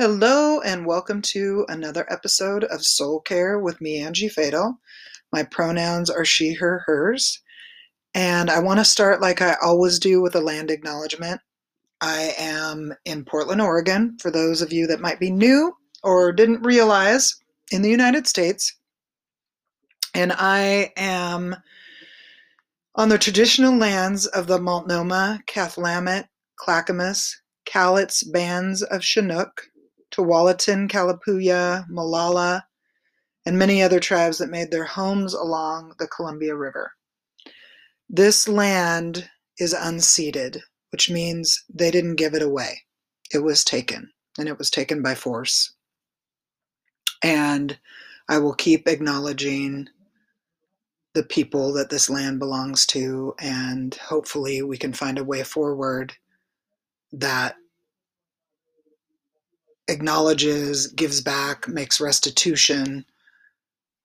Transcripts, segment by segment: Hello and welcome to another episode of Soul Care with me, Angie Fatal. My pronouns are she, her, hers. And I want to start like I always do with a land acknowledgement. I am in Portland, Oregon. For those of you that might be new or didn't realize, in the United States. And I am on the traditional lands of the Multnomah, Cathlamet, Clackamas, Cowlitz bands of Chinook, Tualatin, Kalapuya, Malala, and many other tribes that made their homes along the Columbia River. This land is unceded, which means they didn't give it away. It was taken, and it was taken by force. And I will keep acknowledging the people that this land belongs to, and hopefully we can find a way forward that acknowledges, gives back, makes restitution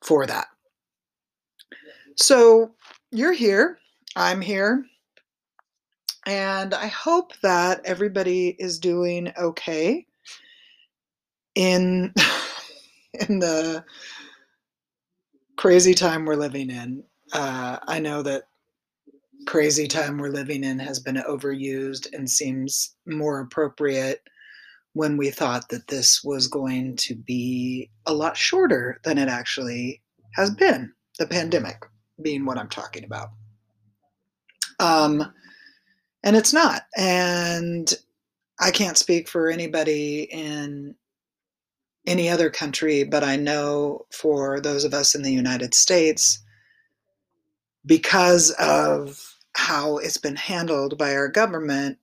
for that. So you're here, I'm here, and I hope that everybody is doing okay in the crazy time we're living in. I know that crazy time we're living in has been overused and seems more appropriate when we thought that this was going to be a lot shorter than it actually has been, the pandemic being what I'm talking about. And it's not. And I can't speak for anybody in any other country, but I know for those of us in the United States, because of how it's been handled by our government,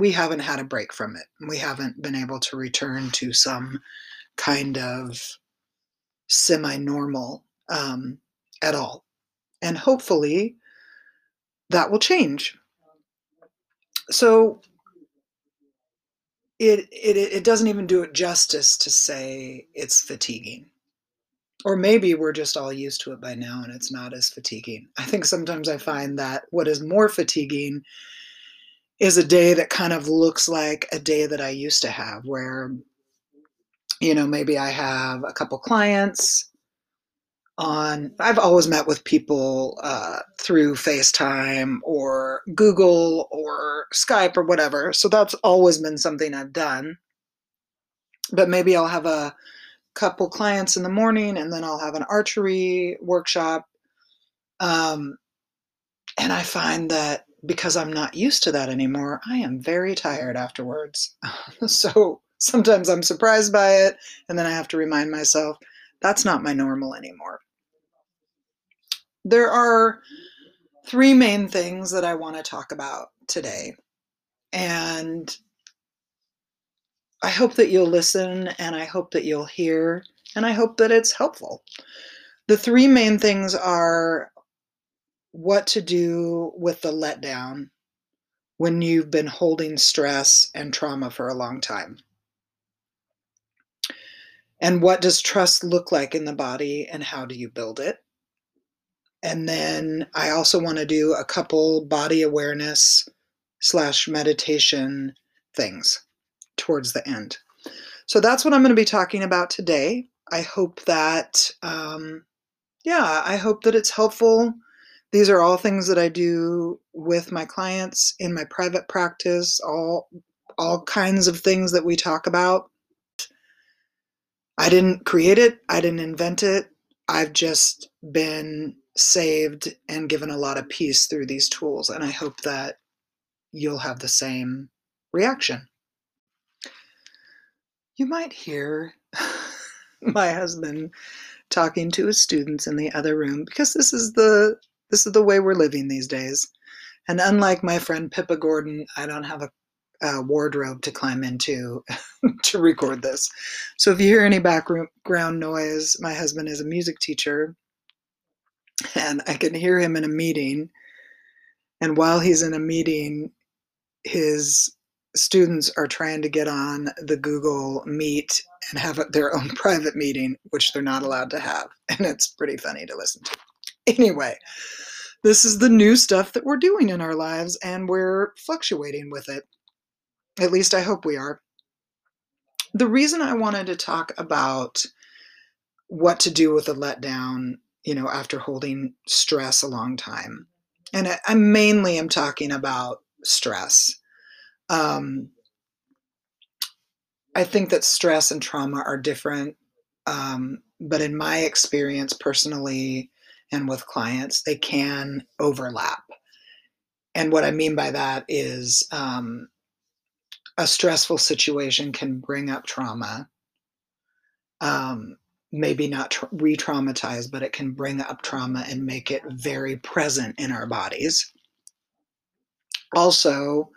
we haven't had a break from it. We haven't been able to return to some kind of semi-normal at all. And hopefully that will change. So it doesn't even do it justice to say it's fatiguing. Or maybe we're just all used to it by now and it's not as fatiguing. I think sometimes I find that what is more fatiguing is a day that kind of looks like a day that I used to have, where, you know, maybe I have a couple clients on. I've always met with people through FaceTime or Google or Skype or whatever. So that's always been something I've done. But maybe I'll have a couple clients in the morning and then I'll have an archery workshop. And I find that because I'm not used to that anymore, I am very tired afterwards. So sometimes I'm surprised by it, and then I have to remind myself, that's not my normal anymore. There are three main things that I want to talk about today, and I hope that you'll listen, and I hope that you'll hear, and I hope that it's helpful. The three main things are what to do with the letdown when you've been holding stress and trauma for a long time. And what does trust look like in the body and how do you build it? And then I also want to do a couple body awareness / meditation things towards the end. So that's what I'm going to be talking about today. I hope that, I hope that it's helpful. These are all things that I do with my clients in my private practice, all kinds of things that we talk about. I didn't create it. I didn't invent it. I've just been saved and given a lot of peace through these tools. And I hope that you'll have the same reaction. You might hear my husband talking to his students in the other room, because this is the way we're living these days. And unlike my friend Pippa Gordon, I don't have a wardrobe to climb into to record this. So if you hear any background noise, my husband is a music teacher and I can hear him in a meeting. And while he's in a meeting, his students are trying to get on the Google Meet and have their own private meeting, which they're not allowed to have. And it's pretty funny to listen to. Anyway, this is the new stuff that we're doing in our lives, and we're fluctuating with it. At least I hope we are. The reason I wanted to talk about what to do with a letdown, you know, after holding stress a long time, and I mainly am talking about stress. I think that stress and trauma are different, but in my experience personally and with clients, they can overlap. And what I mean by that is a stressful situation can bring up trauma, maybe not re-traumatize, but it can bring up trauma and make it very present in our bodies. Also,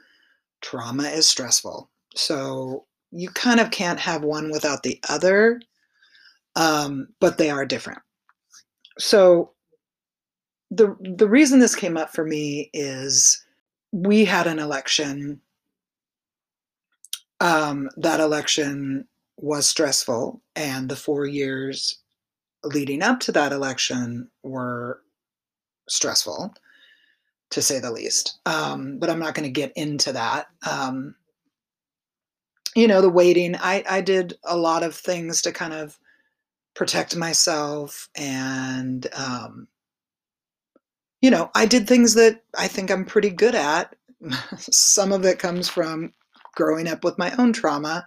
trauma is stressful. So you kind of can't have one without the other, but they are different. So the reason this came up for me is we had an election. That election was stressful, and the 4 years leading up to that election were stressful, to say the least. But I'm not going to get into that. You know, the waiting, I did a lot of things to kind of protect myself, and, you know, I did things that I think I'm pretty good at. Some of it comes from growing up with my own trauma,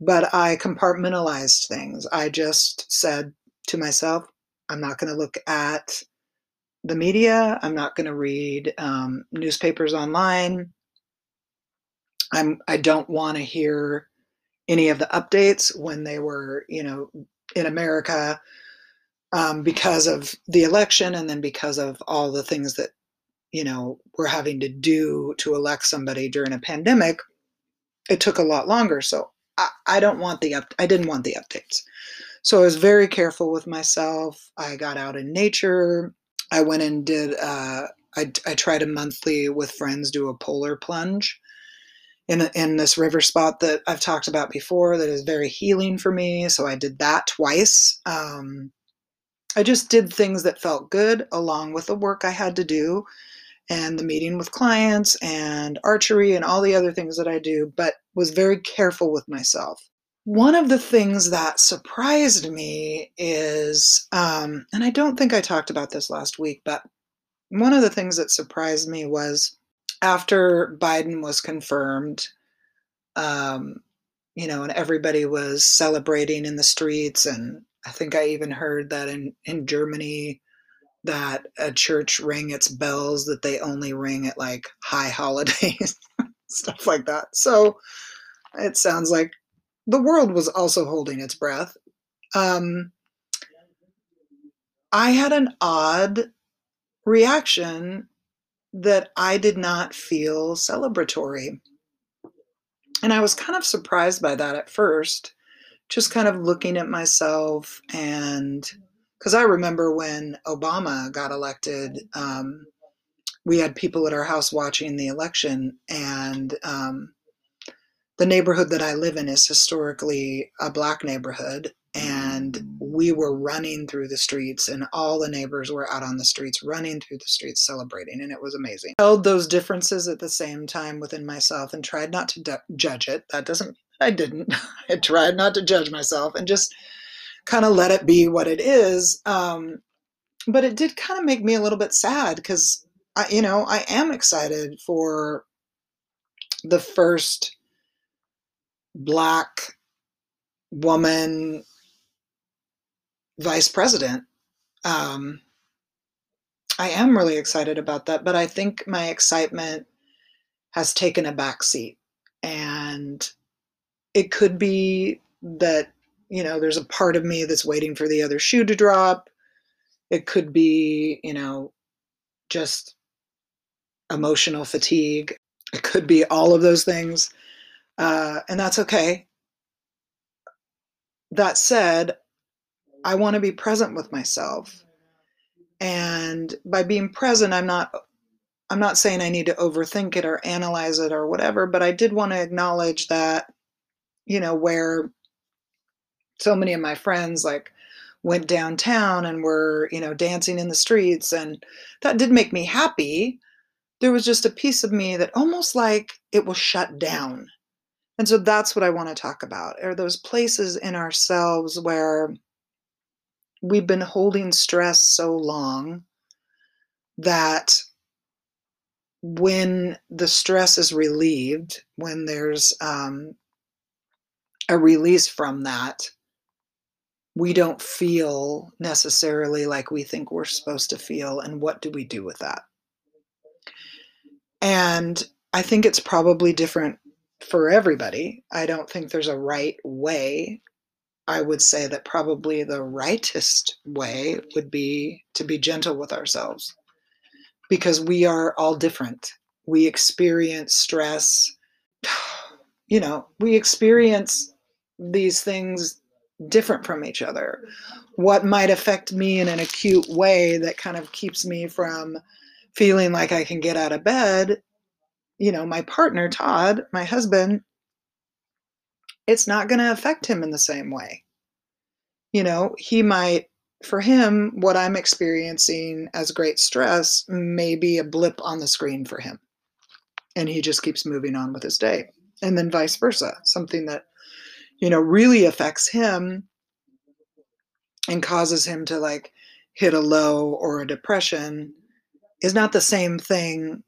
but I compartmentalized things. I just said to myself, I'm not going to look at the media. I'm not going to read newspapers online. I don't want to hear any of the updates when they were, you know, in America because of the election, and then because of all the things that, you know, we're having to do to elect somebody during a pandemic. It took a lot longer. So I didn't want the updates. So I was very careful with myself. I got out in nature. I went and did, I tried a monthly with friends, do a polar plunge in this river spot that I've talked about before that is very healing for me. So I did that twice. I just did things that felt good along with the work I had to do and the meeting with clients and archery and all the other things that I do, but was very careful with myself. One of the things that surprised me is, and I don't think I talked about this last week, but one of the things that surprised me was after Biden was confirmed, you know, and everybody was celebrating in the streets. And I think I even heard that in Germany that a church rang its bells that they only ring at like high holidays, stuff like that. So it sounds like the world was also holding its breath. I had an odd reaction that I did not feel celebratory. And I was kind of surprised by that at first, just kind of looking at myself. And because I remember when Obama got elected, we had people at our house watching the election, and the neighborhood that I live in is historically a Black neighborhood, and we were running through the streets, and all the neighbors were out on the streets, running through the streets, celebrating, and it was amazing. I held those differences at the same time within myself and tried not to judge it. That doesn't mean I didn't. I tried not to judge myself and just kind of let it be what it is. But it did kind of make me a little bit sad because, you know, I am excited for the first Black woman vice president. I am really excited about that, but I think my excitement has taken a backseat, and it could be that, you know, there's a part of me that's waiting for the other shoe to drop. It could be, you know, just emotional fatigue. It could be all of those things. And that's okay. That said, I want to be present with myself. And by being present, I'm not saying I need to overthink it or analyze it or whatever, but I did want to acknowledge that, you know, where so many of my friends like went downtown and were, you know, dancing in the streets, and that did make me happy. There was just a piece of me that almost like it was shut down. And so that's what I want to talk about, are those places in ourselves where we've been holding stress so long that when the stress is relieved, when there's a release from that, we don't feel necessarily like we think we're supposed to feel. And what do we do with that? And I think it's probably different for everybody. I don't think there's a right way. I would say that probably the rightest way would be to be gentle with ourselves, because we are all different. We experience stress. You know, we experience these things different from each other. What might affect me in an acute way that kind of keeps me from feeling like I can get out of bed, you know, my partner, Todd, my husband, it's not going to affect him in the same way. You know, he might, for him, what I'm experiencing as great stress may be a blip on the screen for him. And he just keeps moving on with his day. And then vice versa, something that, you know, really affects him and causes him to like hit a low or a depression is not the same thing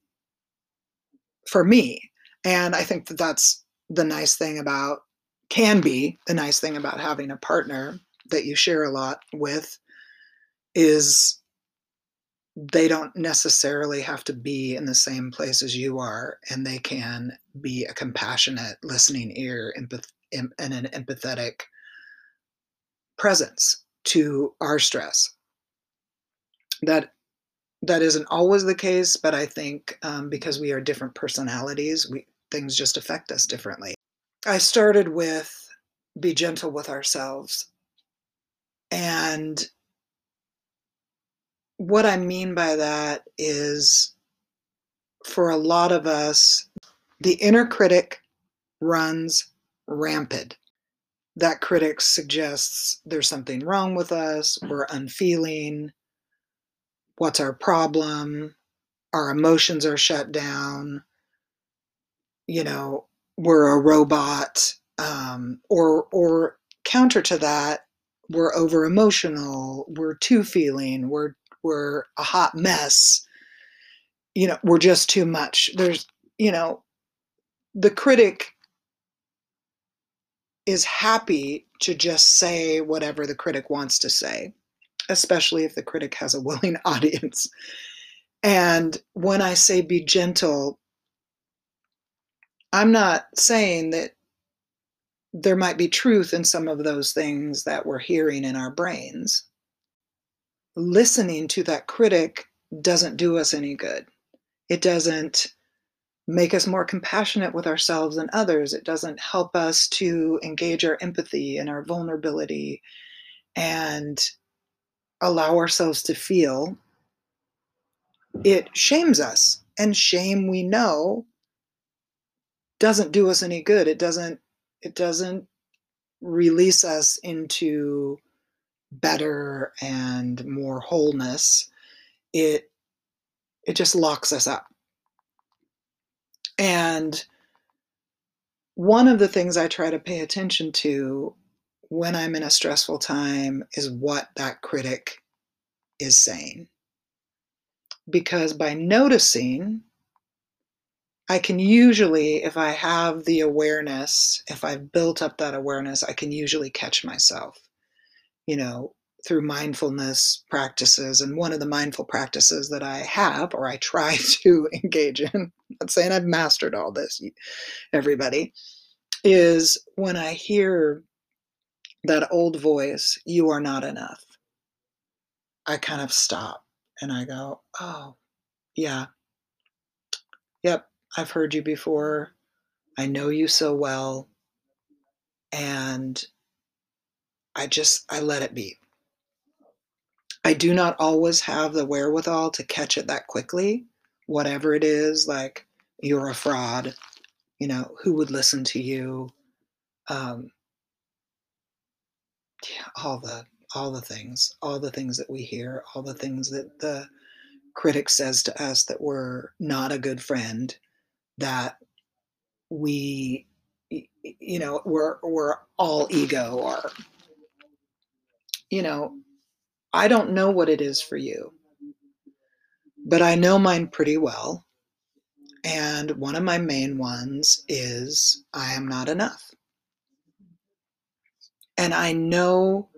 for me. And I think that that's the nice thing about, can be the nice thing about having a partner that you share a lot with, is they don't necessarily have to be in the same place as you are, and they can be a compassionate listening ear, and an empathetic presence to our stress. That isn't always the case, but I think because we are different personalities, things just affect us differently. I started with be gentle with ourselves. And what I mean by that is, for a lot of us, the inner critic runs rampant. That critic suggests there's something wrong with us, we're unfeeling, what's our problem, our emotions are shut down, you know, we're a robot, or counter to that, we're over emotional, we're too feeling, we're a hot mess, you know, we're just too much. There's, you know, the critic is happy to just say whatever the critic wants to say, especially if the critic has a willing audience. And when I say be gentle, I'm not saying that there might be truth in some of those things that we're hearing in our brains. Listening to that critic doesn't do us any good. It doesn't make us more compassionate with ourselves and others. It doesn't help us to engage our empathy and our vulnerability and allow ourselves to feel. It shames us, and shame, we know, doesn't do us any good. It doesn't release us into better and more wholeness. It just locks us up. And one of the things I try to pay attention to when I'm in a stressful time is what that critic is saying. Because by noticing, I can usually, if I have the awareness, if I've built up that awareness, I can usually catch myself, you know, through mindfulness practices. And one of the mindful practices that I have, or I try to engage in, I'm not saying I've mastered all this, everybody, is when I hear that old voice, you are not enough, I kind of stop and I go, oh, yeah. Yep, I've heard you before. I know you so well. And I let it be. I do not always have the wherewithal to catch it that quickly, whatever it is, like, you're a fraud, you know, who would listen to you, all the things that we hear, all the things that the critic says to us, that we're not a good friend, that we, you know, we're all ego, or, you know, I don't know what it is for you, but I know mine pretty well. And one of my main ones is I am not enough. And I know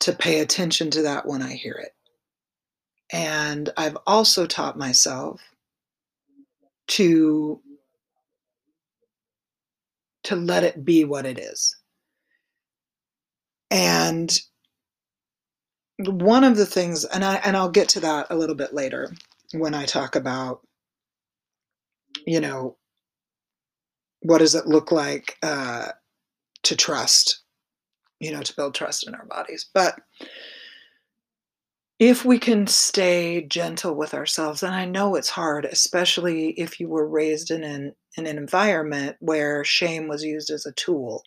to pay attention to that when I hear it. And I've also taught myself to let it be what it is. And one of the things, and I'll get to that a little bit later when I talk about, you know, what does it look like to trust, you know, to build trust in our bodies. But if we can stay gentle with ourselves, and I know it's hard, especially if you were raised in an environment where shame was used as a tool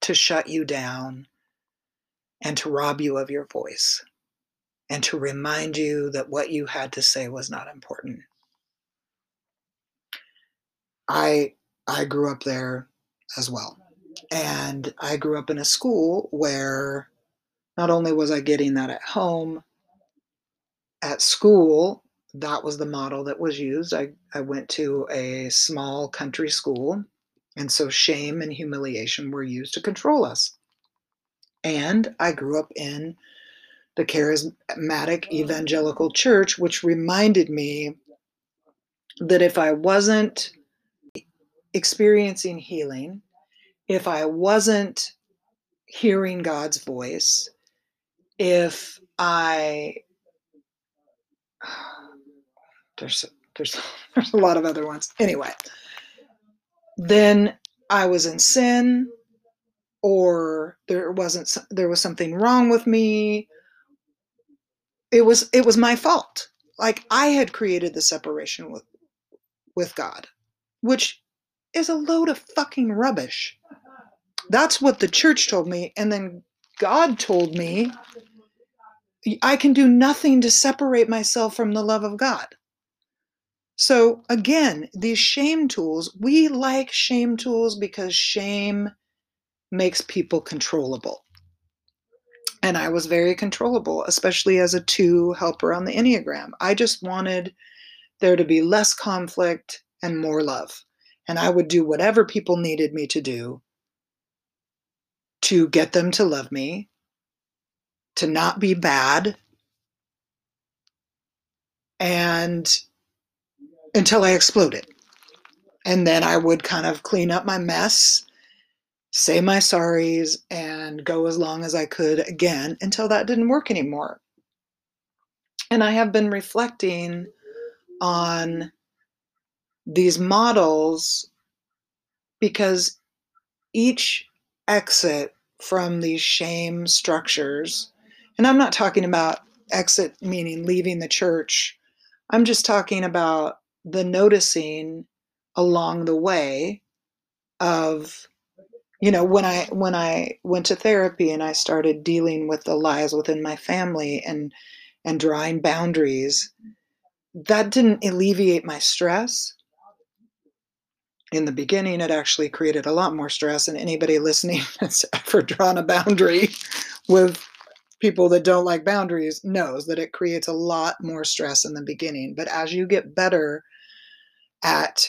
to shut you down and to rob you of your voice and to remind you that what you had to say was not important. I grew up there as well. And I grew up in a school where not only was I getting that at home, at school, that was the model that was used. I went to a small country school, and so shame and humiliation were used to control us. And I grew up in the Charismatic Evangelical Church, which reminded me that if I wasn't experiencing healing, if I wasn't hearing God's voice, if I, there's a lot of other ones. Anyway, then I was in sin, or there was something wrong with me. It was my fault. Like, I had created the separation with God, which is a load of fucking rubbish. That's what the church told me. And then God told me, I can do nothing to separate myself from the love of God. So again, these shame tools, we like shame tools because shame makes people controllable. And I was very controllable, especially as a 2 helper on the Enneagram. I just wanted there to be less conflict and more love. And I would do whatever people needed me to do to get them to love me, to not be bad, and until I exploded. And then I would kind of clean up my mess, say my sorries, and go as long as I could again until that didn't work anymore. And I have been reflecting on these models, because each exit from these shame structures, and I'm not talking about exit meaning leaving the church, I'm just talking about the noticing along the way of, you know, when I went to therapy and I started dealing with the lies within my family and drawing boundaries, that didn't alleviate my stress. In the beginning, it actually created a lot more stress. And anybody listening that's ever drawn a boundary with people that don't like boundaries knows that it creates a lot more stress in the beginning. But as you get better at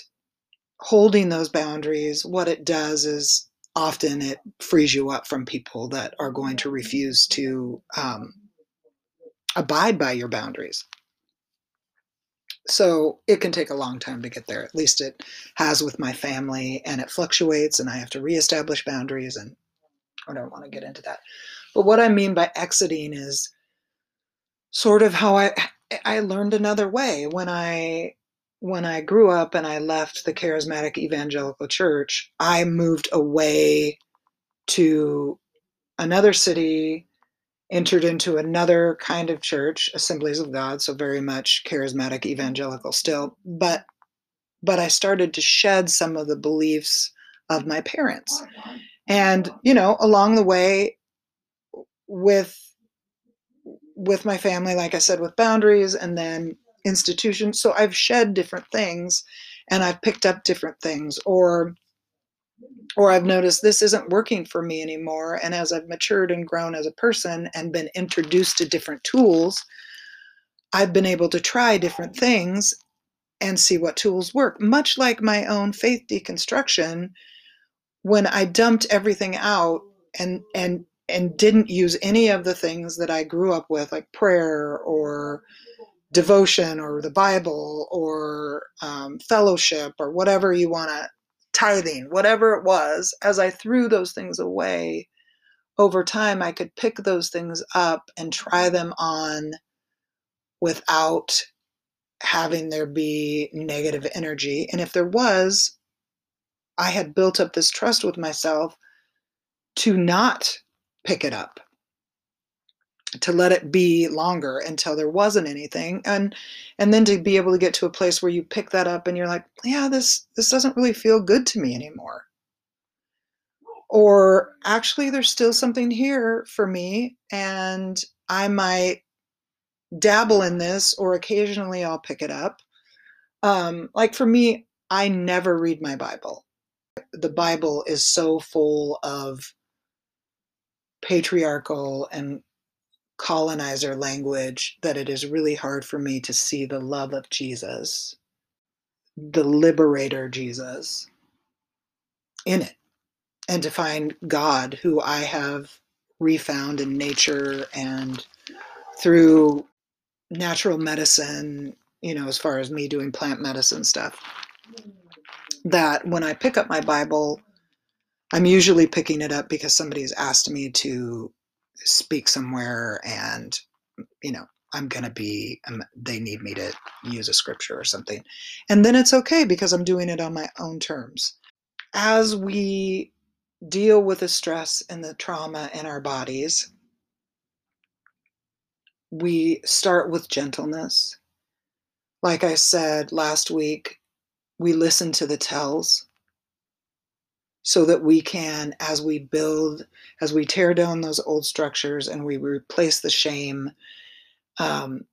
holding those boundaries, what it does is often it frees you up from people that are going to refuse to abide by your boundaries. So it can take a long time to get there. At least it has with my family, and it fluctuates, and I have to reestablish boundaries, and I don't want to get into that. But what I mean by exiting is sort of how I learned another way. When I grew up and I left the Charismatic Evangelical Church, I moved away to another city, entered into another kind of church, Assemblies of God, so very much charismatic evangelical still, but I started to shed some of the beliefs of my parents. And, you know, along the way with my family, like I said, with boundaries and then institutions, so I've shed different things and I've picked up different things, or or I've noticed this isn't working for me anymore. And as I've matured and grown as a person and been introduced to different tools, I've been able to try different things and see what tools work, much like my own faith deconstruction. When I dumped everything out and didn't use any of the things that I grew up with, like prayer or devotion or the Bible or fellowship or whatever you want to, tithing, whatever it was, as I threw those things away, over time I could pick those things up and try them on without having there be negative energy. And if there was, I had built up this trust with myself to not pick it up, to let it be longer until there wasn't anything. And then to be able to get to a place where you pick that up and you're like, yeah, this doesn't really feel good to me anymore. Or actually there's still something here for me and I might dabble in this, or occasionally I'll pick it up. Like for me, I never read my Bible. The Bible is so full of patriarchal and colonizer language that it is really hard for me to see the love of Jesus, the liberator Jesus, in it, and to find God, who I have refound in nature and through natural medicine, you know, as far as me doing plant medicine stuff. That when I pick up my Bible, I'm usually picking it up because somebody's asked me to speak somewhere, and you know, they need me to use a scripture or something, and then it's okay because I'm doing it on my own terms. As we deal with the stress and the trauma in our bodies, we start with gentleness. Like I said last week, we listen to the tells, so that we can, as we build, as we tear down those old structures and we replace the shame, and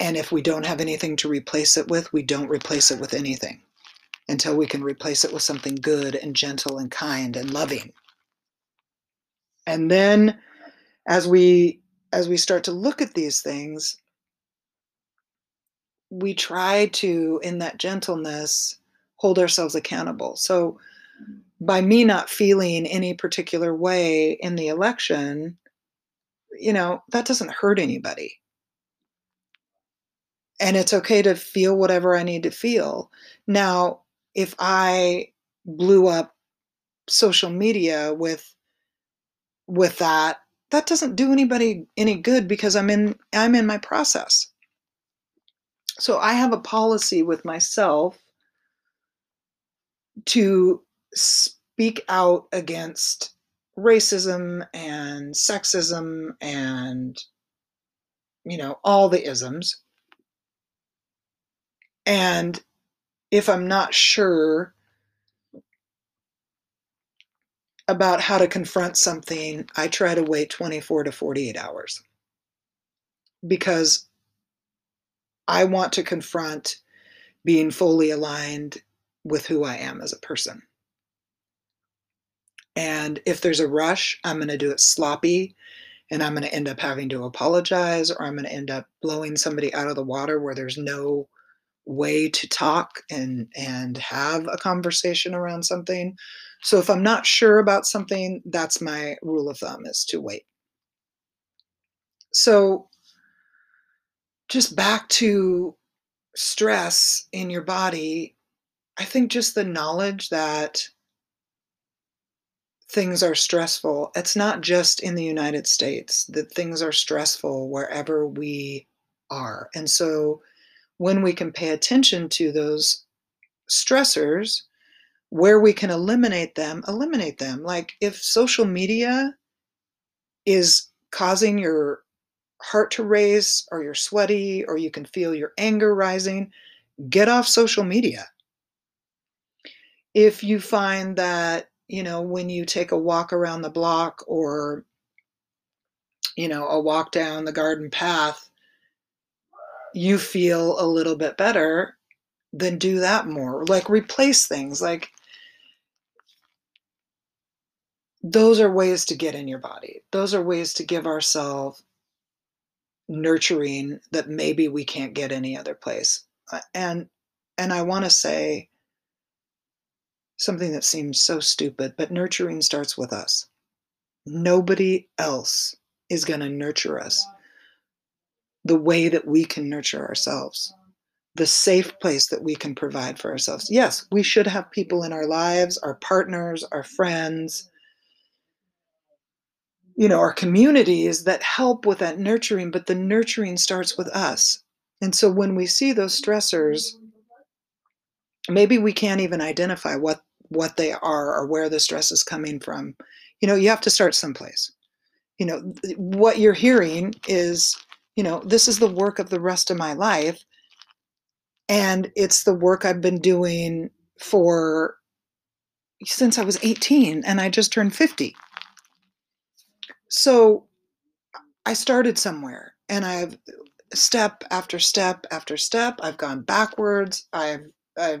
if we don't have anything to replace it with, we don't replace it with anything until we can replace it with something good and gentle and kind and loving. And then as we start to look at these things, we try to, in that gentleness, hold ourselves accountable. So by me not feeling any particular way in the election, you know, that doesn't hurt anybody. And it's okay to feel whatever I need to feel. Now, if I blew up social media with that doesn't do anybody any good because I'm in my process. So I have a policy with myself to speak out against racism and sexism and, you know, all the isms. And if I'm not sure about how to confront something, I try to wait 24 to 48 hours because I want to confront being fully aligned with who I am as a person. And if there's a rush, I'm going to do it sloppy and I'm going to end up having to apologize, or I'm going to end up blowing somebody out of the water where there's no way to talk and have a conversation around something. So if I'm not sure about something, that's my rule of thumb, is to wait. So just back to stress in your body, I think just the knowledge that things are stressful. It's not just in the United States that things are stressful wherever we are. And so when we can pay attention to those stressors, where we can eliminate them. Like if social media is causing your heart to race, or you're sweaty, or you can feel your anger rising, get off social media. If you find that, you know, when you take a walk around the block or, you know, a walk down the garden path, you feel a little bit better, then do that more. Like replace things. Like those are ways to get in your body. Those are ways to give ourselves nurturing that maybe we can't get any other place. And I want to say something that seems so stupid, but nurturing starts with us. Nobody else is going to nurture us the way that we can nurture ourselves, the safe place that we can provide for ourselves. Yes, we should have people in our lives, our partners, our friends, you know, our communities that help with that nurturing, but the nurturing starts with us. And so when we see those stressors, maybe we can't even identify what they are or where the stress is coming from. You know, you have to start someplace. You know, what you're hearing is, you know, this is the work of the rest of my life. And it's the work I've been doing for since I was 18 and I just turned 50. So I started somewhere and I've step after step after step, I've gone backwards. I've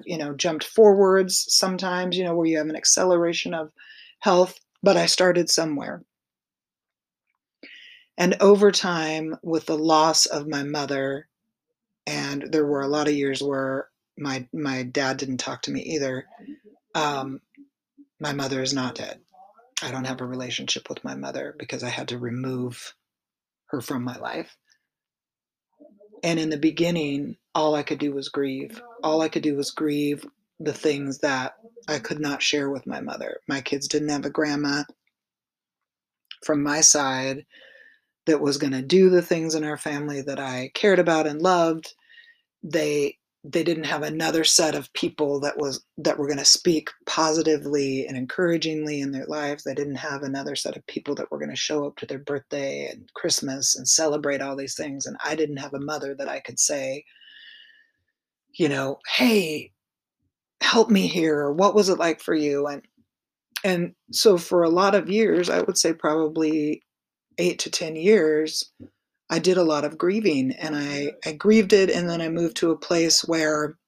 you know, jumped forwards sometimes, you know, where you have an acceleration of health, but I started somewhere. And over time, with the loss of my mother, and there were a lot of years where my dad didn't talk to me either. My mother is not dead. I don't have a relationship with my mother because I had to remove her from my life. And in the beginning, all I could do was grieve. All I could do was grieve the things that I could not share with my mother. My kids didn't have a grandma from my side that was going to do the things in our family that I cared about and loved. They didn't have another set of people that were going to speak positively and encouragingly in their lives. They didn't have another set of people that were going to show up to their birthday and Christmas and celebrate all these things. And I didn't have a mother that I could say, you know, hey, help me here. Or what was it like for you? And so for a lot of years, I would say probably 8 to 10 years, I did a lot of grieving, and I grieved it. And then I moved to a place where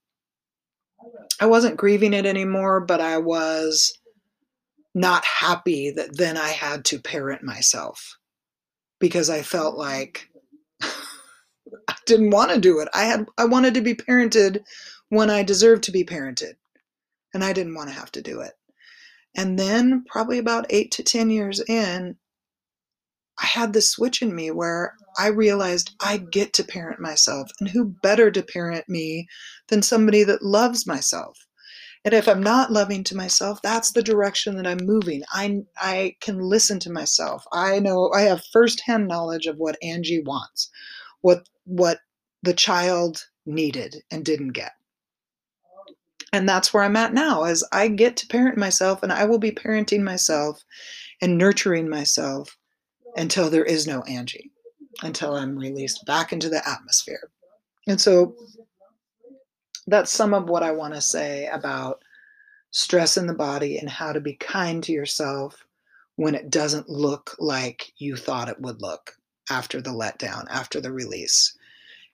I wasn't grieving it anymore, but I was not happy that then I had to parent myself because I felt like I didn't want to do it. I wanted to be parented when I deserved to be parented, and I didn't want to have to do it. And then probably about 8 to 10 years in, I had this switch in me where I realized I get to parent myself, and who better to parent me than somebody that loves myself. And if I'm not loving to myself, that's the direction that I'm moving. I can listen to myself. I know I have firsthand knowledge of what Angie wants, what the child needed and didn't get. And that's where I'm at now, is I get to parent myself, and I will be parenting myself and nurturing myself until there is no Angie, until I'm released back into the atmosphere. And so that's some of what I want to say about stress in the body and how to be kind to yourself when it doesn't look like you thought it would look after the letdown, after the release,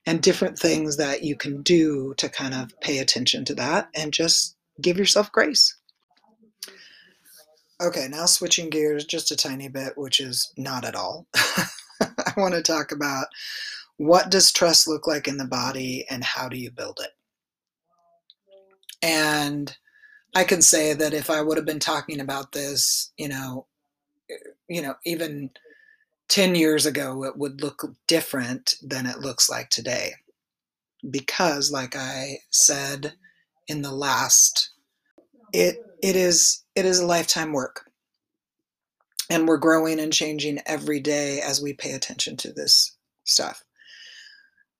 and different things that you can do to kind of pay attention to that and just give yourself grace. Okay, now switching gears just a tiny bit, which is not at all. I want to talk about, what does stress look like in the body and how do you build it? And I can say that if I would have been talking about this, you know, even 10 years ago, it would look different than it looks like today. Because like I said in the last, it is a lifetime work, and we're growing and changing every day as we pay attention to this stuff.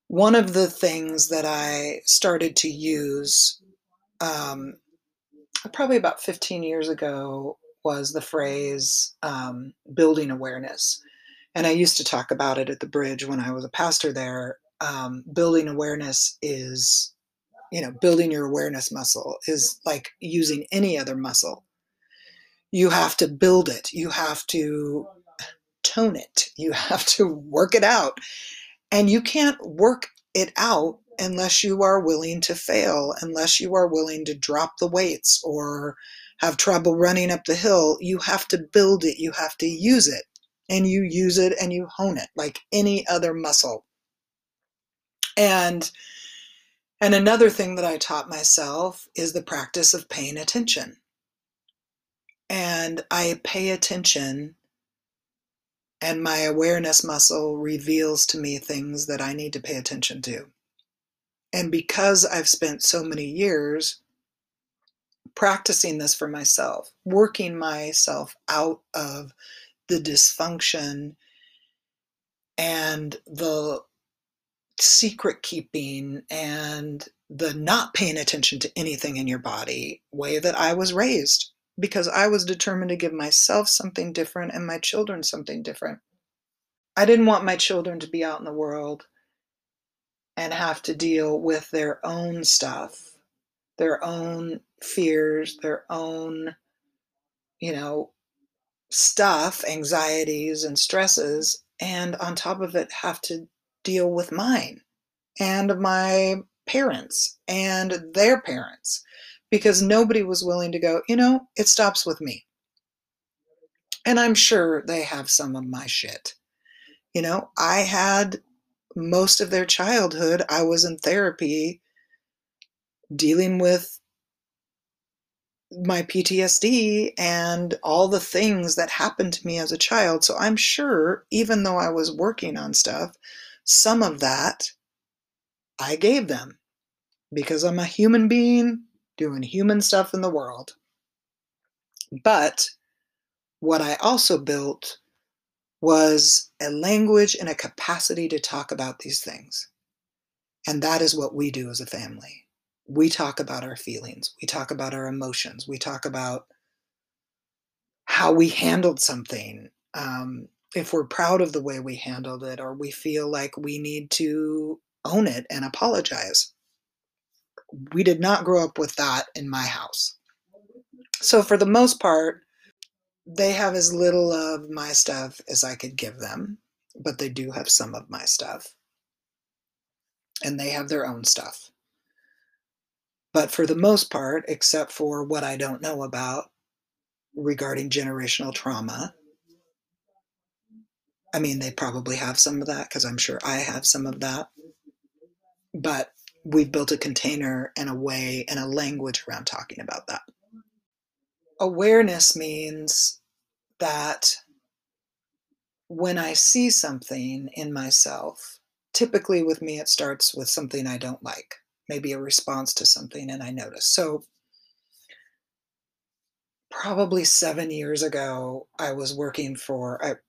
One of the things that I started to use probably about 15 years ago was the phrase building awareness. And I used to talk about it at the Bridge when I was a pastor there. Building awareness is, you know, building your awareness muscle is like using any other muscle. You have to build it. You have to tone it. You have to work it out. And you can't work it out unless you are willing to fail, unless you are willing to drop the weights or have trouble running up the hill, you have to build it, you have to use it, and you use it and you hone it like any other muscle. And another thing that I taught myself is the practice of paying attention. And I pay attention, and my awareness muscle reveals to me things that I need to pay attention to. And because I've spent so many years practicing this for myself, working myself out of the dysfunction and the secret keeping and the not paying attention to anything in your body way that I was raised, because I was determined to give myself something different and my children something different. I didn't want my children to be out in the world and have to deal with their own stuff, their own fears, their own, stuff, anxieties and stresses, and on top of it have to deal with mine and my parents and their parents, because nobody was willing to go, it stops with me. And I'm sure they have some of my shit. I had most of their childhood, I was in therapy dealing with my PTSD and all the things that happened to me as a child. So I'm sure, even though I was working on stuff, some of that I gave them, because I'm a human being doing human stuff in the world. But what I also built was a language and a capacity to talk about these things. And that is what we do as a family. We talk about our feelings. We talk about our emotions. We talk about how we handled something. If we're proud of the way we handled it, or we feel like we need to own it and apologize. We did not grow up with that in my house. So for the most part, they have as little of my stuff as I could give them, but they do have some of my stuff. And they have their own stuff. But for the most part, except for what I don't know about regarding generational trauma, I mean, they probably have some of that, because I'm sure I have some of that. But we've built a container and a way and a language around talking about that. Awareness means that when I see something in myself, typically with me, it starts with something I don't like, maybe a response to something, and I notice. So probably 7 years ago, I was working for,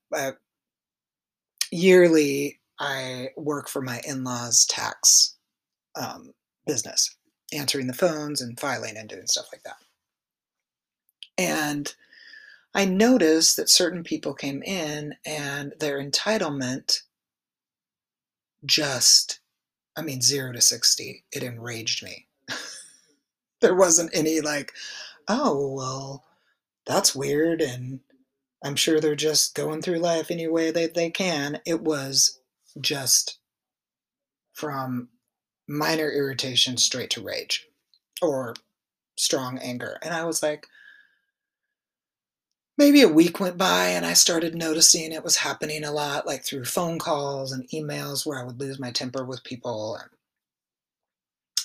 yearly, I work for my in-laws' tax business, answering the phones and filing and doing stuff like that. And I noticed that certain people came in and their entitlement just, 0 to 60, it enraged me. There wasn't any oh, well, that's weird, and I'm sure they're just going through life any way that they can. It was just from minor irritation straight to rage or strong anger. And I was like, maybe a week went by and I started noticing it was happening a lot, through phone calls and emails where I would lose my temper with people.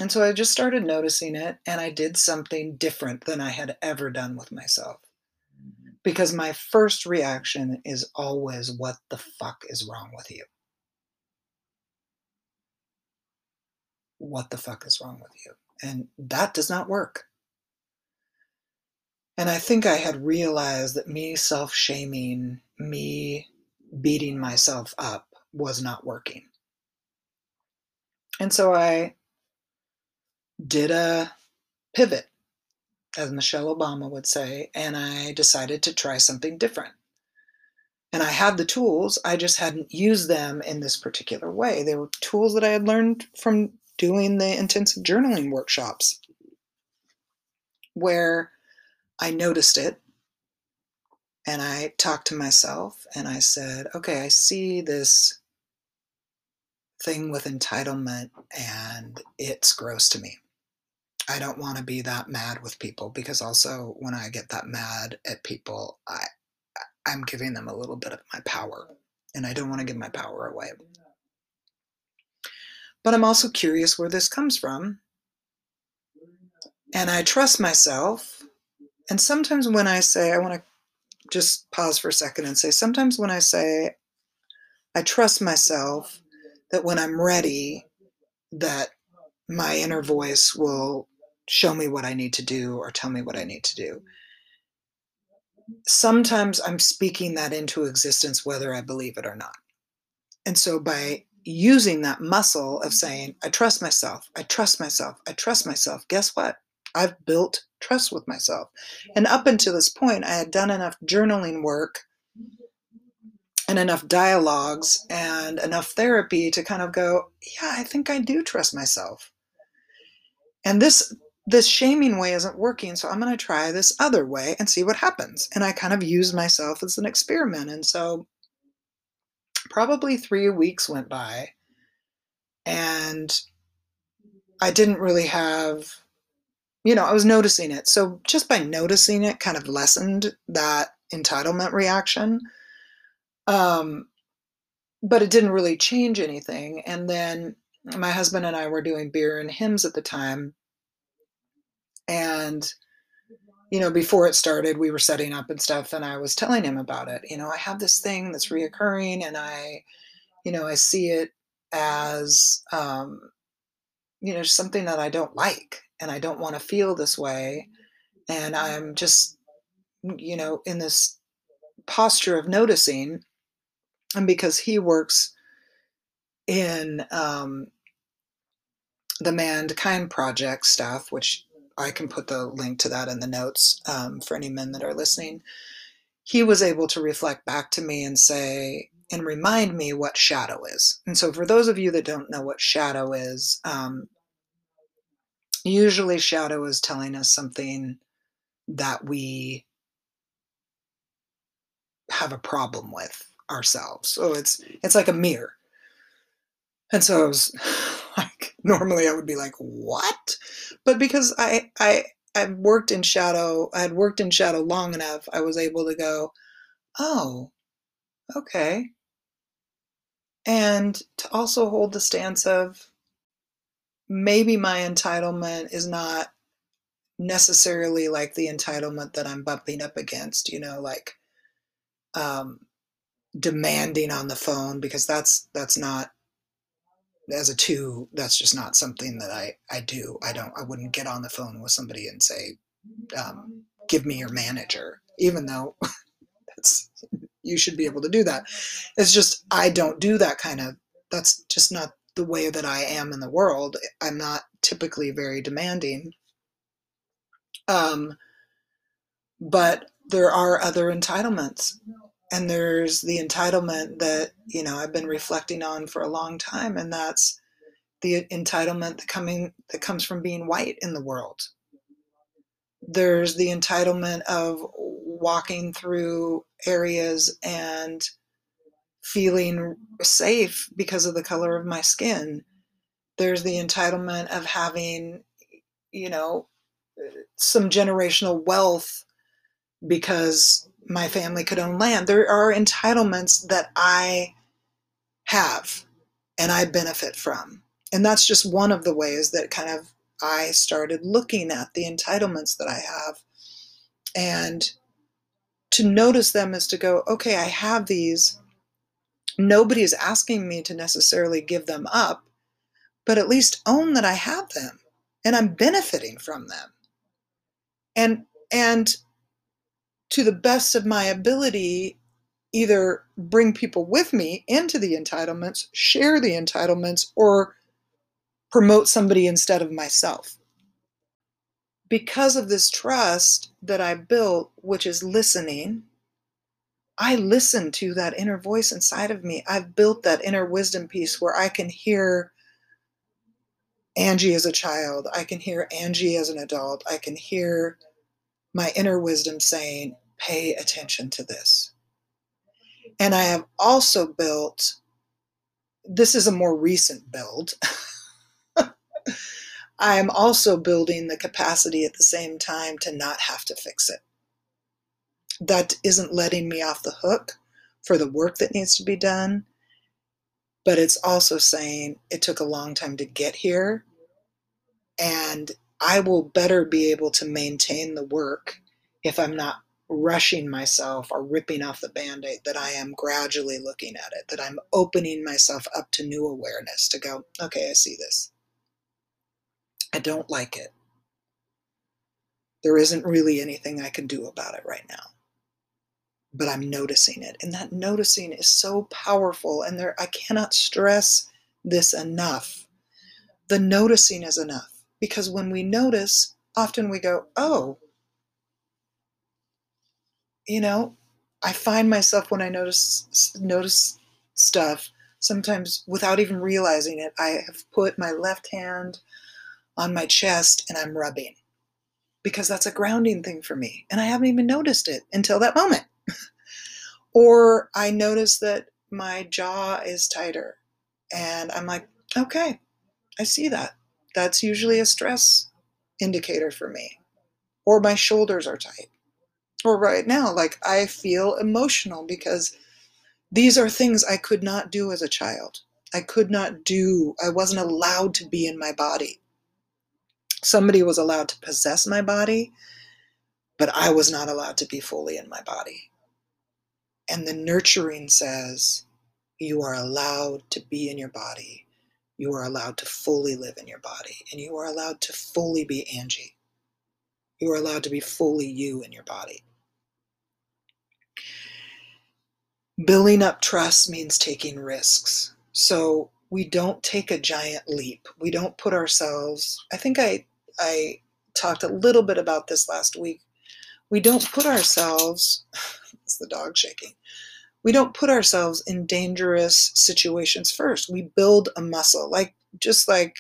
And so I just started noticing it, and I did something different than I had ever done with myself. Because my first reaction is always, what the fuck is wrong with you? What the fuck is wrong with you? And that does not work. And I think I had realized that me self-shaming, me beating myself up was not working. And so I did a pivot, as Michelle Obama would say, and I decided to try something different. And I had the tools, I just hadn't used them in this particular way. They were tools that I had learned from doing the intensive journaling workshops, where I noticed it, and I talked to myself, and I said, okay, I see this thing with entitlement, and it's gross to me. I don't want to be that mad with people, because also when I get that mad at people, I'm giving them a little bit of my power, and I don't want to give my power away. But I'm also curious where this comes from, and I trust myself. And sometimes when I say, I want to just pause for a second and say, sometimes when I say, I trust myself, that when I'm ready, that my inner voice will show me what I need to do or tell me what I need to do. Sometimes I'm speaking that into existence, whether I believe it or not. And so by using that muscle of saying, I trust myself, I trust myself, I trust myself, guess what? I've built trust with myself. And up until this point, I had done enough journaling work and enough dialogues and enough therapy to kind of go, yeah, I think I do trust myself. And this shaming way isn't working, so I'm going to try this other way and see what happens. And I kind of used myself as an experiment. And so probably 3 weeks went by, and I didn't really have, you know, I was noticing it. So just by noticing it kind of lessened that entitlement reaction. But it didn't really change anything. And then my husband and I were doing beer and hymns at the time. And, you know, before it started, we were setting up and stuff, and I was telling him about it. You know, I have this thing that's reoccurring, and I see it as, something that I don't like, and I don't want to feel this way. And I'm just, in this posture of noticing. And because he works in the Mankind Project stuff, which I can put the link to that in the notes for any men that are listening, he was able to reflect back to me and say, and remind me what shadow is. And so for those of you that don't know what shadow is, usually shadow is telling us something that we have a problem with ourselves. So it's like a mirror. And so I was like, normally I would be like, what? But because I had worked in shadow long enough, I was able to go, oh, okay. And to also hold the stance of maybe my entitlement is not necessarily like the entitlement that I'm bumping up against, demanding on the phone, because that's not, as a two, that's just not something that I do. I wouldn't get on the phone with somebody and say, give me your manager, even though you should be able to do that. It's just, I don't do that that's just not the way that I am in the world. I'm not typically very demanding. But there are other entitlements. And there's the entitlement that, I've been reflecting on for a long time. And that's the entitlement that comes from being white in the world. There's the entitlement of walking through areas and feeling safe because of the color of my skin. There's the entitlement of having, some generational wealth because my family could own land. There are entitlements that I have and I benefit from. And that's just one of the ways that kind of I started looking at the entitlements that I have. And to notice them is to go, okay, I have these. Nobody's asking me to necessarily give them up, but at least own that I have them and I'm benefiting from them. And to the best of my ability, either bring people with me into the entitlements, share the entitlements, or promote somebody instead of myself. Because of this trust that I built, which is listening, I listen to that inner voice inside of me. I've built that inner wisdom piece where I can hear Angie as a child. I can hear Angie as an adult. I can hear my inner wisdom saying, pay attention to this. And I have also built, this is a more recent build. I'm also building the capacity at the same time to not have to fix it. That isn't letting me off the hook for the work that needs to be done, but it's also saying it took a long time to get here, and I will better be able to maintain the work if I'm not rushing myself or ripping off the Band-Aid, that I am gradually looking at it, that I'm opening myself up to new awareness to go, okay, I see this. I don't like it. There isn't really anything I can do about it right now, but I'm noticing it. And that noticing is so powerful. And I cannot stress this enough. The noticing is enough, because when we notice, often we go, oh, you know, I find myself when I notice stuff, sometimes without even realizing it, I have put my left hand on my chest and I'm rubbing, because that's a grounding thing for me. And I haven't even noticed it until that moment. Or I notice that my jaw is tighter and I'm like, okay, I see that. That's usually a stress indicator for me. Or my shoulders are tight. Or right now, like I feel emotional, because these are things I could not do as a child. I wasn't allowed to be in my body. Somebody was allowed to possess my body, but I was not allowed to be fully in my body. And the nurturing says, you are allowed to be in your body. You are allowed to fully live in your body, and you are allowed to fully be Angie. You are allowed to be fully you in your body. Building up trust means taking risks. So we don't take a giant leap. We don't put ourselves, I think I talked a little bit about this last week. We don't put ourselves, it's the dog shaking. We don't put ourselves in dangerous situations first. We build a muscle, just like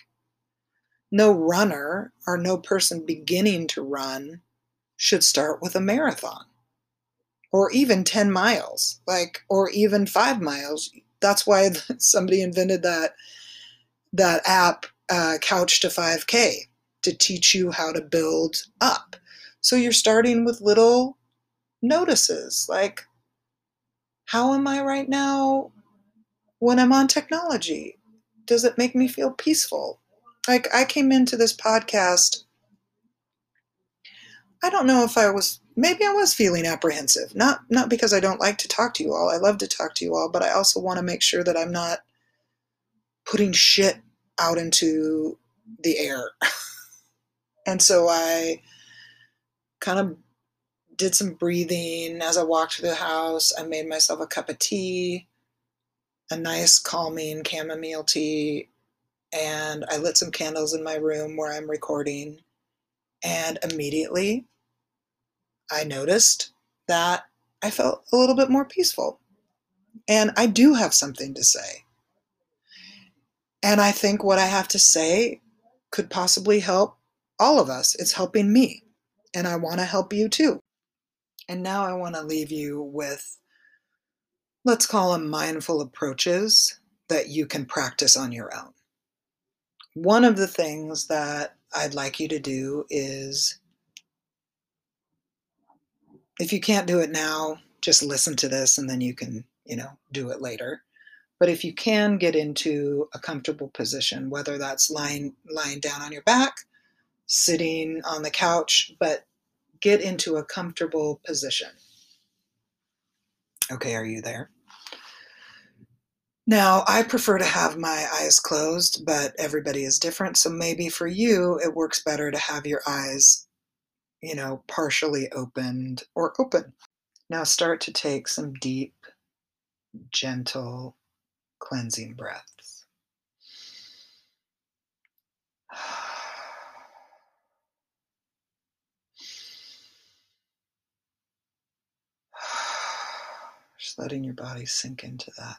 no runner or no person beginning to run should start with a marathon or even 10 miles, or even 5 miles. That's why somebody invented that app, Couch to 5K, to teach you how to build up. So you're starting with little notices, like, how am I right now when I'm on technology? Does it make me feel peaceful? Like, I came into this podcast, I don't know if I was, maybe I was feeling apprehensive. Not because I don't like to talk to you all. I love to talk to you all, but I also want to make sure that I'm not putting shit out into the air. And so I kind of did some breathing as I walked through the house. I made myself a cup of tea, a nice calming chamomile tea, and I lit some candles in my room where I'm recording. And immediately I noticed that I felt a little bit more peaceful. And I do have something to say. And I think what I have to say could possibly help all of us. It's helping me. And I want to help you too. And now I want to leave you with, let's call them mindful approaches that you can practice on your own. One of the things that I'd like you to do is, if you can't do it now, just listen to this and then you can, do it later. But if you can get into a comfortable position, whether that's lying down on your back, sitting on the couch, but get into a comfortable position. Okay, are you there? Now, I prefer to have my eyes closed, but everybody is different. So maybe for you, it works better to have your eyes, partially opened or open. Now start to take some deep, gentle, cleansing breaths. Just letting your body sink into that.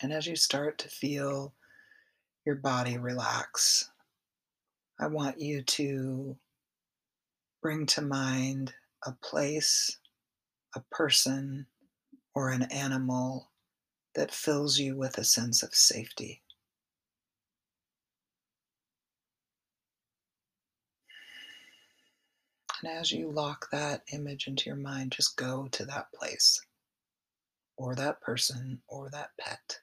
And as you start to feel your body relax, I want you to bring to mind a place, a person, or an animal that fills you with a sense of safety. And as you lock that image into your mind, just go to that place, or that person, or that pet.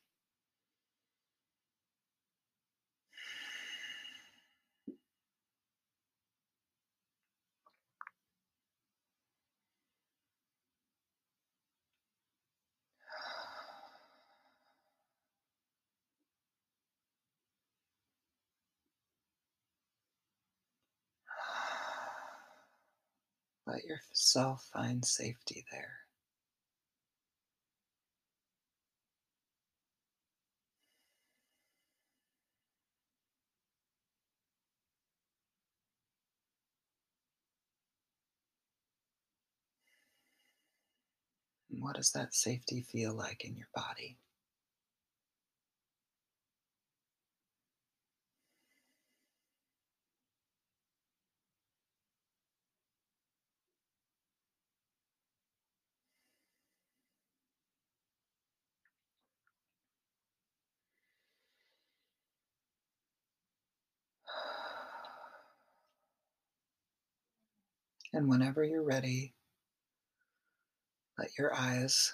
Let yourself find safety there. And what does that safety feel like in your body? And whenever you're ready, let your eyes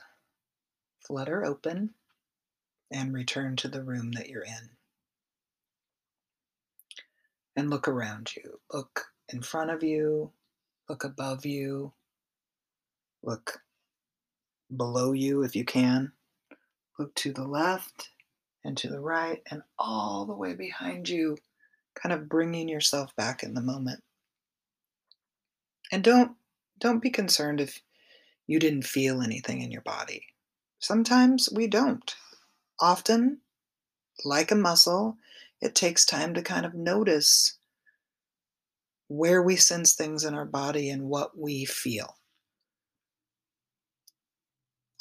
flutter open and return to the room that you're in. And look around you. Look in front of you. Look above you. Look below you if you can. Look to the left and to the right and all the way behind you, kind of bringing yourself back in the moment. And don't be concerned if you didn't feel anything in your body. Sometimes we don't. Often, like a muscle, it takes time to kind of notice where we sense things in our body and what we feel.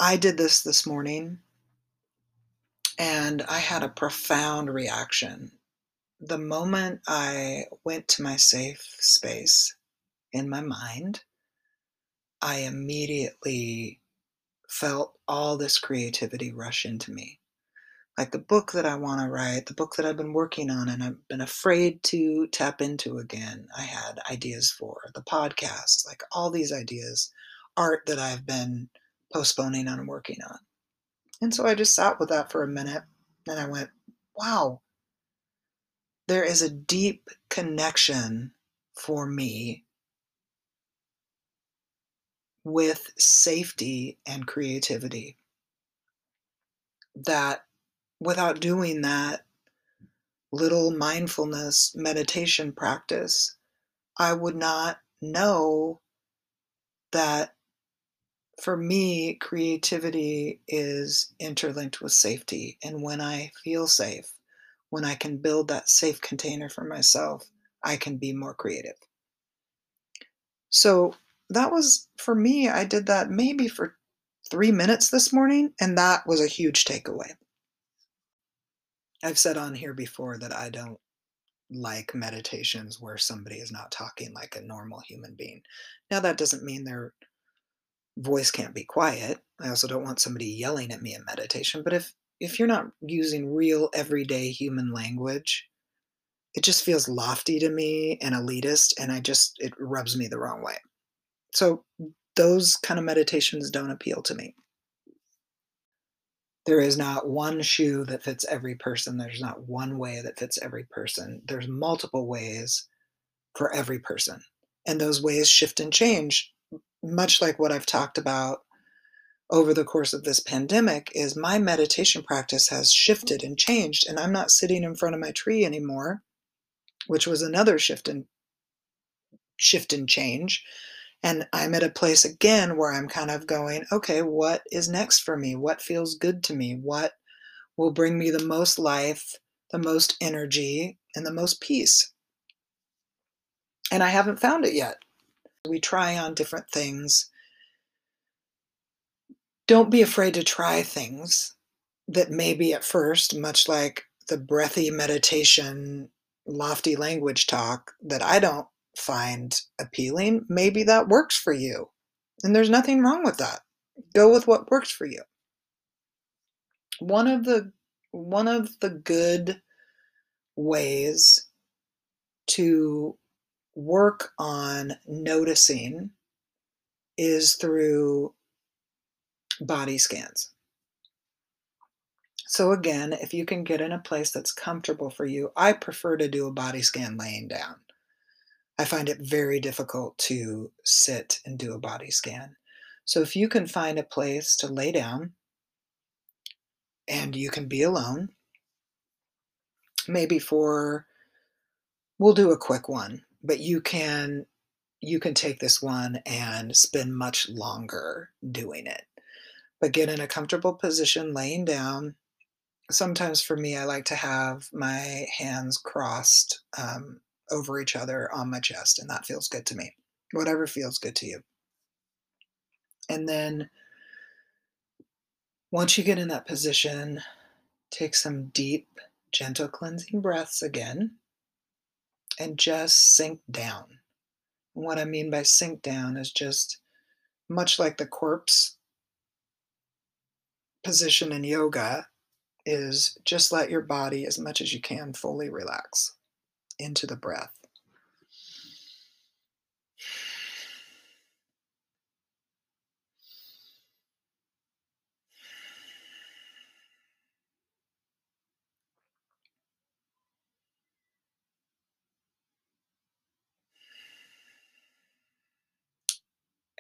I did this morning, and I had a profound reaction. The moment I went to my safe space in my mind, I immediately felt all this creativity rush into me. Like the book that I want to write, the book that I've been working on and I've been afraid to tap into again, I had ideas for. The podcast, like all these ideas, art that I've been postponing on and working on. And so I just sat with that for a minute and I went, wow, there is a deep connection for me with safety and creativity, that without doing that little mindfulness meditation practice, I would not know that for me, creativity is interlinked with safety. And when I feel safe, when I can build that safe container for myself, I can be more creative. So that was, for me, I did that maybe for 3 minutes this morning, and that was a huge takeaway. I've said on here before that I don't like meditations where somebody is not talking like a normal human being. Now, that doesn't mean their voice can't be quiet. I also don't want somebody yelling at me in meditation, but if you're not using real everyday human language, it just feels lofty to me and elitist, and it rubs me the wrong way. So those kind of meditations don't appeal to me. There is not one shoe that fits every person. There's not one way that fits every person. There's multiple ways for every person. And those ways shift and change, much like what I've talked about over the course of this pandemic, is my meditation practice has shifted and changed, and I'm not sitting in front of my tree anymore, which was another shift and change. And I'm at a place again where I'm kind of going, okay, what is next for me? What feels good to me? What will bring me the most life, the most energy, and the most peace? And I haven't found it yet. We try on different things. Don't be afraid to try things that maybe at first, much like the breathy meditation, lofty language talk that I don't find appealing, maybe that works for you. And there's nothing wrong with that. Go with what works for you. One of the good ways to work on noticing is through body scans. So again, if you can get in a place that's comfortable for you, I prefer to do a body scan laying down. I find it very difficult to sit and do a body scan. So if you can find a place to lay down and you can be alone, maybe for, we'll do a quick one, but you can take this one and spend much longer doing it. But get in a comfortable position, laying down. Sometimes for me, I like to have my hands crossed over each other on my chest, and that feels good to me. Whatever feels good to you. And then once you get in that position, take some deep, gentle cleansing breaths again, and just sink down. And what I mean by sink down is just much like the corpse position in yoga, is just let your body as much as you can fully relax into the breath.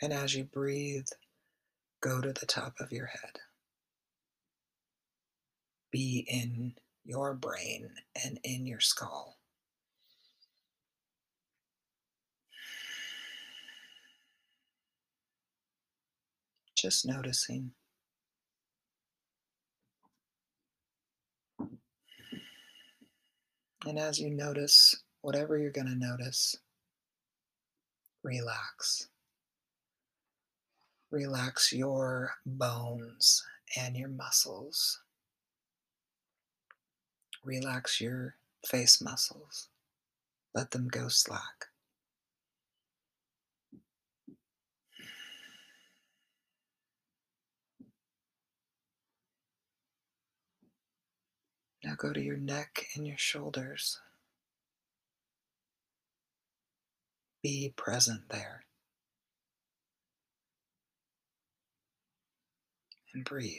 And as you breathe, go to the top of your head. Be in your brain and in your skull. Just noticing. And as you notice, whatever you're going to notice, relax. Relax your bones and your muscles. Relax your face muscles. Let them go slack. Now go to your neck and your shoulders. Be present there. And breathe.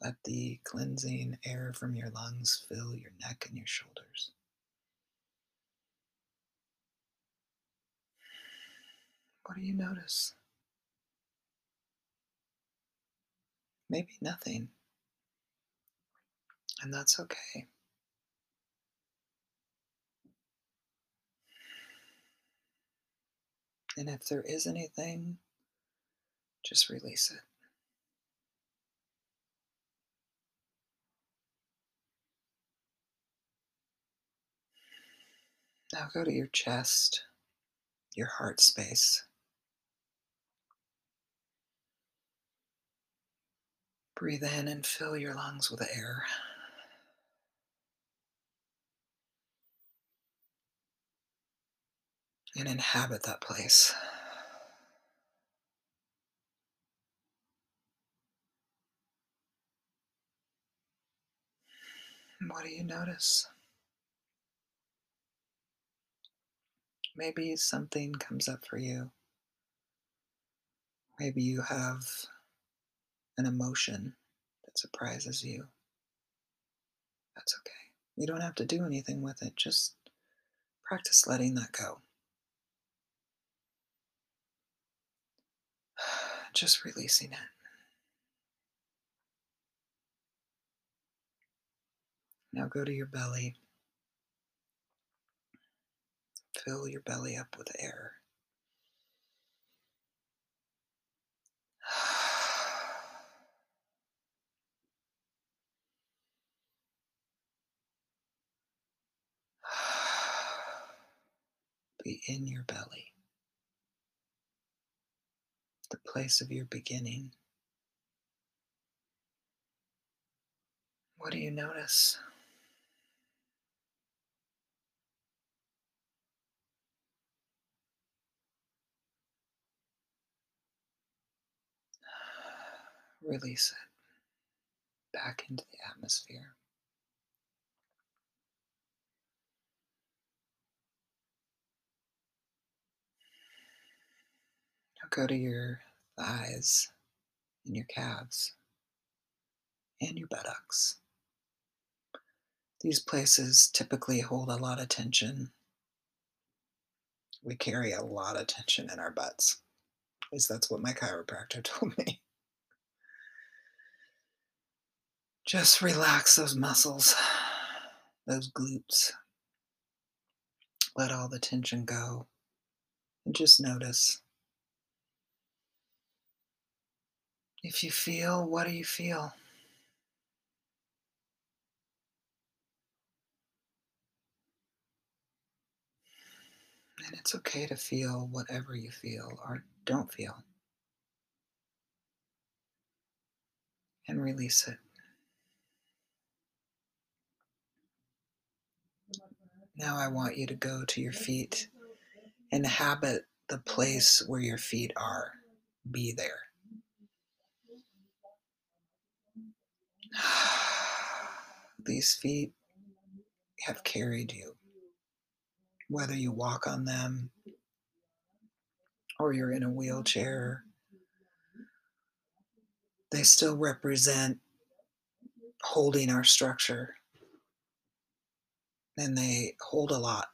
Let the cleansing air from your lungs fill your neck and your shoulders. What do you notice? Maybe nothing. And that's okay. And if there is anything, just release it. Now go to your chest, your heart space. Breathe in and fill your lungs with air. And inhabit that place. And what do you notice? Maybe something comes up for you. Maybe you have an emotion that surprises you. That's okay. You don't have to do anything with it. Just practice letting that go. Just releasing it. Now go to your belly. Fill your belly up with air. Be in your belly, the place of your beginning. What do you notice? Release it. back into the atmosphere. Now go to your thighs and your calves and your buttocks. These places typically hold a lot of tension. We carry a lot of tension in our butts. At least that's what my chiropractor told me. Just relax those muscles, those glutes. Let all the tension go and just notice. If you feel, what do you feel? And it's okay to feel whatever you feel or don't feel. And release it. Now I want you to go to your feet. Inhabit the place where your feet are. Be there. These feet have carried you. Whether you walk on them, or you're in a wheelchair, they still represent holding our structure. And they hold a lot.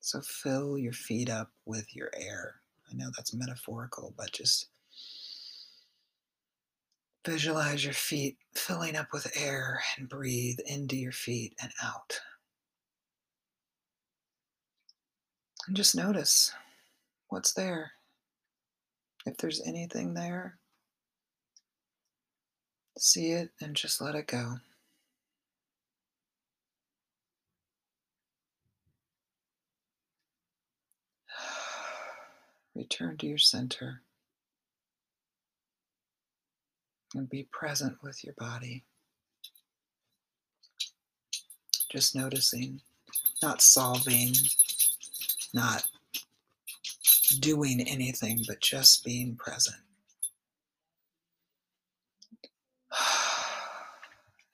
So fill your feet up with your air. I know that's metaphorical, but just visualize your feet filling up with air and breathe into your feet and out. And just notice what's there. If there's anything there, see it and just let it go. Return to your center and be present with your body. Just noticing, not solving, not doing anything, but just being present.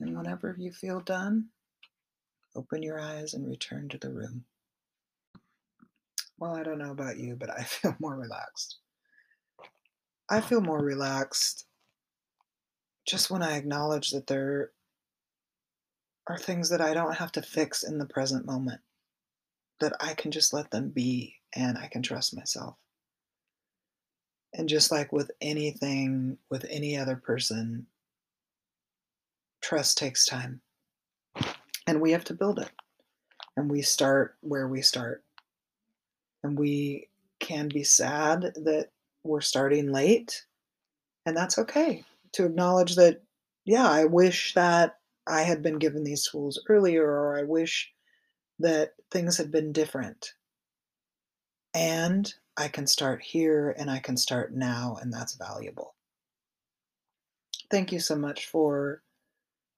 And whenever you feel done, open your eyes and return to the room. Well, I don't know about you, but I feel more relaxed. I feel more relaxed just when I acknowledge that there are things that I don't have to fix in the present moment, that I can just let them be and I can trust myself. And just like with anything, with any other person, trust takes time. And we have to build it. And we start where we start. And we can be sad that we're starting late. And that's okay to acknowledge that, yeah, I wish that I had been given these tools earlier, or I wish that things had been different. And I can start here and I can start now, and that's valuable. Thank you so much for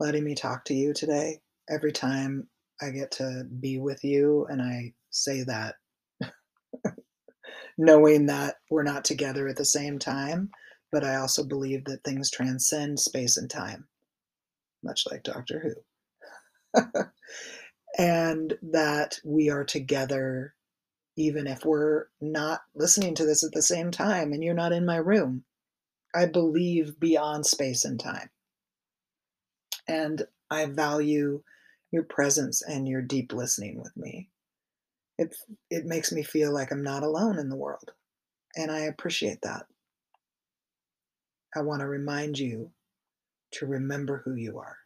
letting me talk to you today. Every time I get to be with you and I say that, knowing that we're not together at the same time, but I also believe that things transcend space and time, much like Doctor Who. And that we are together, even if we're not listening to this at the same time and you're not in my room. I believe beyond space and time. And I value your presence and your deep listening with me. It makes me feel like I'm not alone in the world. And I appreciate that. I want to remind you to remember who you are.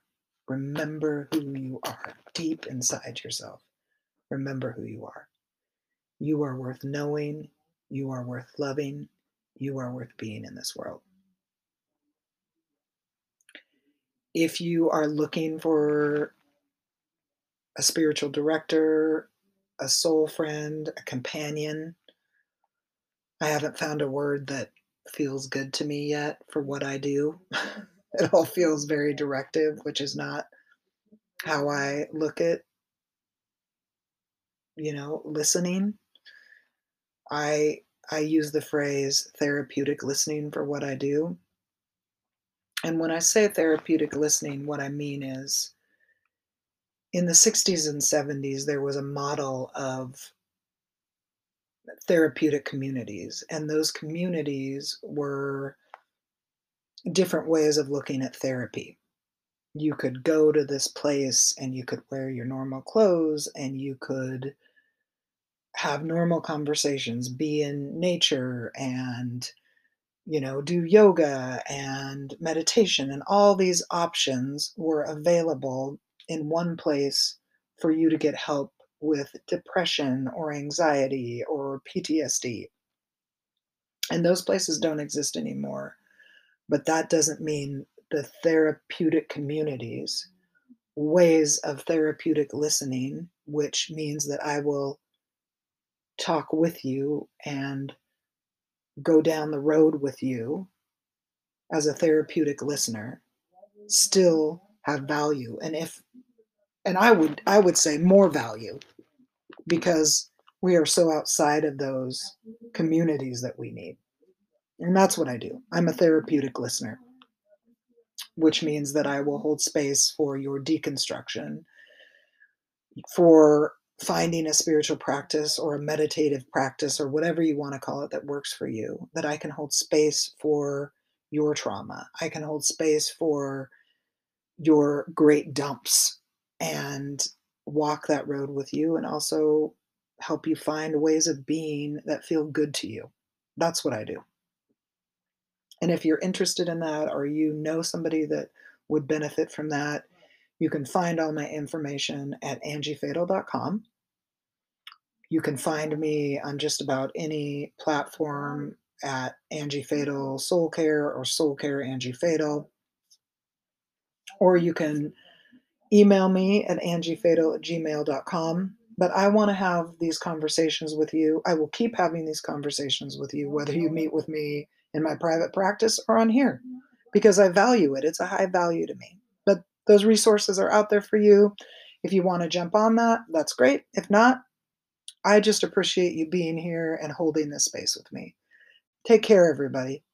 Remember who you are deep inside yourself. Remember who you are. You are worth knowing. You are worth loving. You are worth being in this world. If you are looking for a spiritual director, a soul friend, a companion, I haven't found a word that feels good to me yet for what I do. It all feels very directive, which is not how I look at, listening. I use the phrase therapeutic listening for what I do. And when I say therapeutic listening, what I mean is, in the 60s and 70s, there was a model of therapeutic communities, and those communities were different ways of looking at therapy. You could go to this place and you could wear your normal clothes and you could have normal conversations, be in nature and, you know, do yoga and meditation, and all these options were available in one place for you to get help with depression or anxiety or PTSD. And those places don't exist anymore. But that doesn't mean the therapeutic communities, ways of therapeutic listening, which means that I will talk with you and go down the road with you as a therapeutic listener, still have value. And I would say more value, because we are so outside of those communities that we need. And that's what I do. I'm a therapeutic listener, which means that I will hold space for your deconstruction, for finding a spiritual practice or a meditative practice or whatever you want to call it that works for you, that I can hold space for your trauma. I can hold space for your great dumps and walk that road with you, and also help you find ways of being that feel good to you. That's what I do. And if you're interested in that, or you know somebody that would benefit from that, you can find all my information at angiefatal.com. You can find me on just about any platform at Angie Fatal Soul Care or Soul Care Angie Fatal. Or you can email me at angiefatal@gmail.com. But I want to have these conversations with you. I will keep having these conversations with you, whether you meet with me in my private practice or on here, because I value it. It's a high value to me. But those resources are out there for you. If you want to jump on that, that's great. If not, I just appreciate you being here and holding this space with me. Take care, everybody.